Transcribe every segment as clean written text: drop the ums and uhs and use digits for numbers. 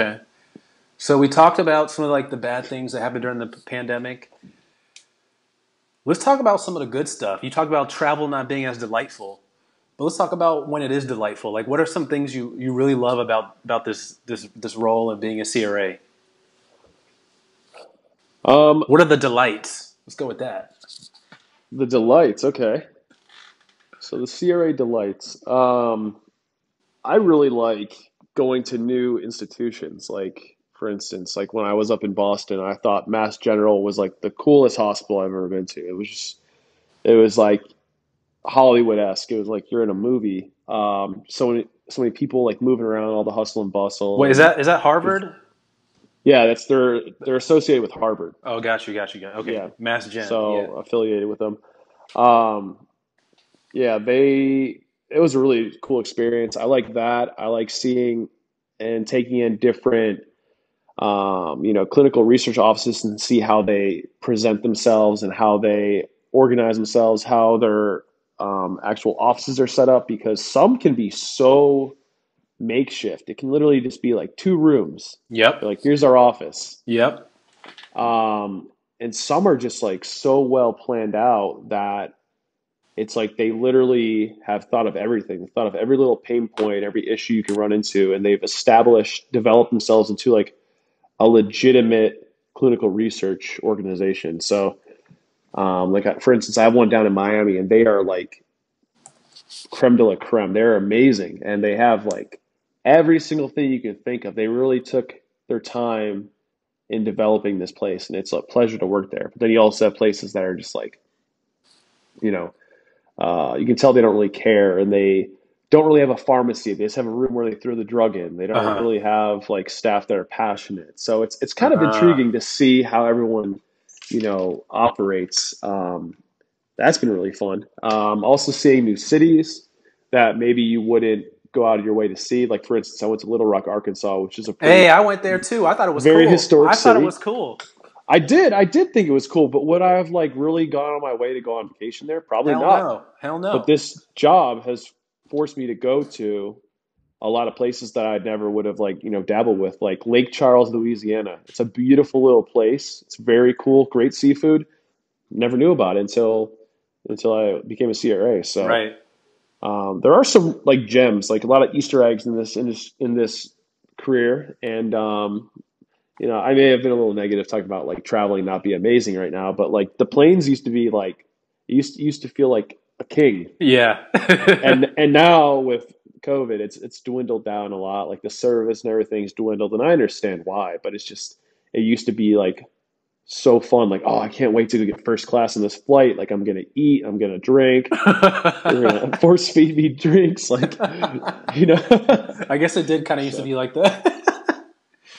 Okay. So we talked about some of like the bad things that happened during the pandemic. Let's talk about some of the good stuff. You talked about travel not being as delightful, but let's talk about when it is delightful. Like, what are some things you really love about this role of being a CRA? What are the delights? Let's go with that. The delights, okay. So the CRA delights. I really like going to new institutions. Like, for instance, like when I was up in Boston, I thought Mass General was like the coolest hospital I've ever been to. It was like Hollywood-esque. It was like you're in a movie. So many people like moving around, all the hustle and bustle. Wait, is that Harvard? Yeah, that's they're associated with Harvard. Oh, got you. Okay, yeah. Mass Gen. So yeah. Affiliated with them. It was a really cool experience. I like that. I like seeing and taking in different, clinical research offices and see how they present themselves and how they organize themselves, how their actual offices are set up, because some can be so makeshift. It can literally just be like two rooms. Yep. Like, here's our office. Yep. And some are just like so well planned out that it's like they literally have thought of everything. They've thought of every little pain point, every issue you can run into, and they've developed themselves into like a legitimate clinical research organization. So for instance, I have one down in Miami, and they are like creme de la creme. They're amazing. And they have like every single thing you can think of. They really took their time in developing this place, and it's a pleasure to work there. But then you also have places that are just like, you can tell they don't really care, and they don't really have a pharmacy. They just have a room where they throw the drug in. They don't really have like staff that are passionate. So it's kind of intriguing to see how everyone, operates. That's been really fun. Also seeing new cities that maybe you wouldn't go out of your way to see. Like, for instance, I went to Little Rock, Arkansas, which is I went there too. I thought it was very cool. Historic city. I thought it was cool. I did think it was cool, but would I have like really gone on my way to go on vacation there? Probably not. Hell no. But this job has forced me to go to a lot of places that I never would have dabbled with, like Lake Charles, Louisiana. It's a beautiful little place. It's very cool, great seafood. Never knew about it until I became a CRA. So right. There are some like gems, like a lot of Easter eggs in this career, and I may have been a little negative talking about like traveling not be amazing right now, but like the plains used to be like, used to feel like a king. Yeah. and now with COVID, it's dwindled down a lot. Like the service and everything's dwindled, and I understand why, but it's just, it used to be like so fun. Like, oh, I can't wait to get first class on this flight. Like, I'm going to eat, I'm going to drink, you're going to force feed me drinks. Like, I guess it did kind of used to be like that.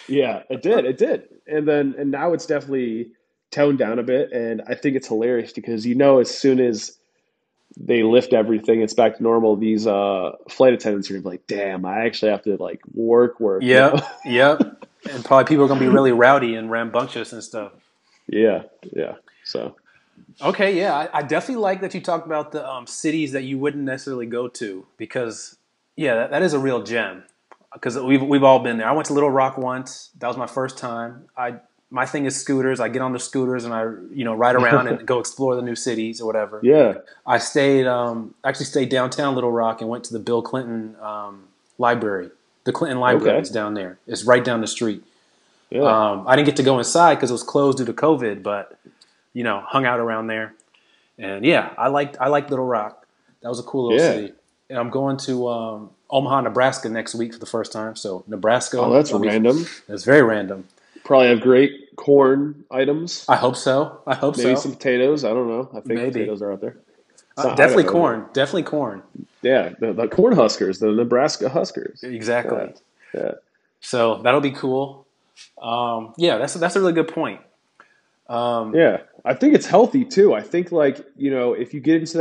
Yeah, it did. And now it's definitely toned down a bit. And I think it's hilarious because, as soon as they lift everything, it's back to normal. These flight attendants are going to be like, damn, I actually have to like work. Yep, yep. And probably people are going to be really rowdy and rambunctious and stuff. Yeah. So. Okay, yeah. I definitely like that you talked about the cities that you wouldn't necessarily go to, because, yeah, that is a real gem. Because we've all been there. I went to Little Rock once. That was my first time. My thing is scooters. I get on the scooters and I ride around and go explore the new cities or whatever. Yeah. I stayed downtown Little Rock and went to the Clinton Library. The Clinton Library is down there. It's right down the street. Yeah. I didn't get to go inside because it was closed due to COVID, but hung out around there. And yeah, I liked Little Rock. That was a cool little city. And I'm going to Omaha, Nebraska next week for the first time. So Nebraska. Oh, that's random. That's very random. Probably have great corn items. I hope so. Maybe some potatoes. I don't know. I think potatoes are out there. Definitely corn. Definitely corn. Yeah. The corn huskers, the Nebraska Huskers. Exactly. Yeah. So that'll be cool. That's a really good point. I think it's healthy too. I think if you get into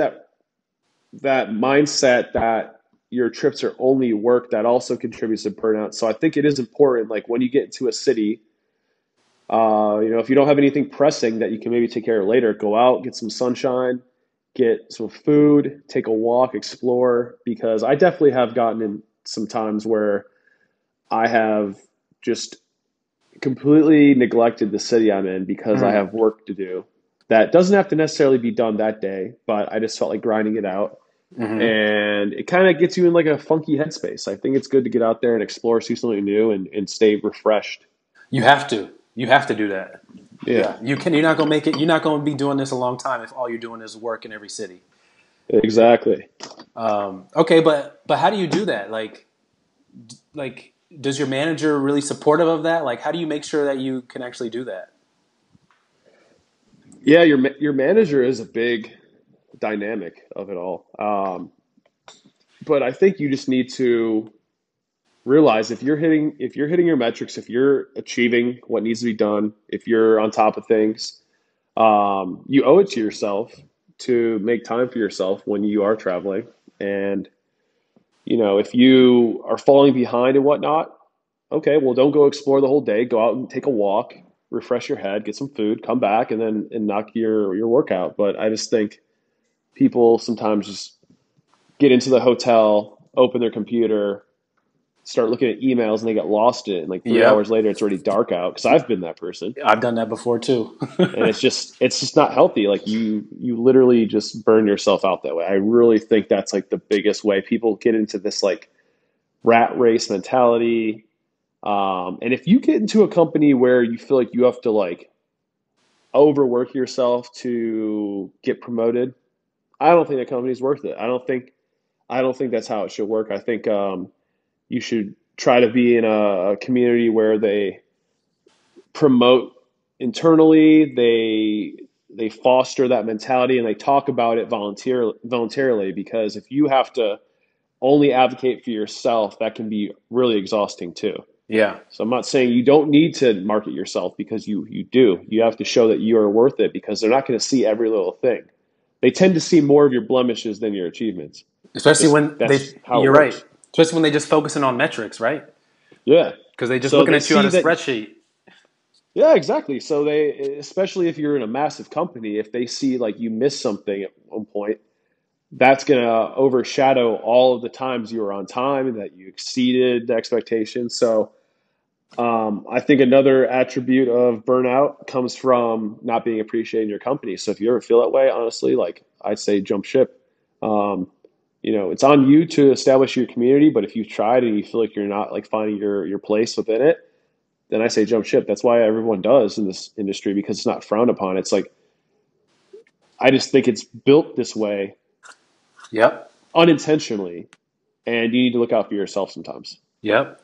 that mindset that your trips are only work, that also contributes to burnout. So I think it is important, like when you get into a city, if you don't have anything pressing that you can maybe take care of later, go out, get some sunshine, get some food, take a walk, explore, because I definitely have gotten in some times where I have just completely neglected the city I'm in because I have work to do that doesn't have to necessarily be done that day, but I just felt like grinding it out. And it kind of gets you in like a funky headspace. I think it's good to get out there and explore, see something new, and stay refreshed. You have to do that. Yeah. You're not going to make it. You're not going to be doing this a long time if all you're doing is work in every city. Exactly. Okay. But how do you do that? Like, does your manager really supportive of that? Like, how do you make sure that you can actually do that? Yeah. Your manager is a big dynamic of it all. But I think you just need to realize if you're hitting your metrics, if you're achieving what needs to be done, if you're on top of things, you owe it to yourself to make time for yourself when you are traveling. And, you know, if you are falling behind and whatnot, okay, well, don't go explore the whole day. Go out and take a walk, refresh your head, get some food, come back, and then knock your workout. But I just think people sometimes just get into the hotel, open their computer, start looking at emails, and they get lost in it. And like three hours later, it's already dark out. Because I've been that person. I've done that before too. And it's just not healthy. Like you literally just burn yourself out that way. I really think that's like the biggest way people get into this like rat race mentality. And if you get into a company where you feel like you have to like overwork yourself to get promoted, I don't think the company's worth it. I don't think that's how it should work. I think you should try to be in a community where they promote internally, they foster that mentality, and they talk about it voluntarily. Because if you have to only advocate for yourself, that can be really exhausting too. Yeah. So I'm not saying you don't need to market yourself, because you do. You have to show that you are worth it, because they're not going to see every little thing. They tend to see more of your blemishes than your achievements. Especially when you're right. Especially when they just focusing on metrics, right? Yeah. Because they just looking at you on a spreadsheet. Yeah, exactly. So they, especially if you're in a massive company, if they see like you missed something at one point, that's going to overshadow all of the times you were on time and that you exceeded the expectations. So I think another attribute of burnout comes from not being appreciated in your company. So if you ever feel that way, honestly, like I'd say jump ship. You know, it's on you to establish your community, but if you've tried and you feel like you're not like finding your place within it, then I say jump ship. That's why everyone does in this industry, because it's not frowned upon. It's like, I just think it's built this way. Yep. Unintentionally. And you need to look out for yourself sometimes. Yep.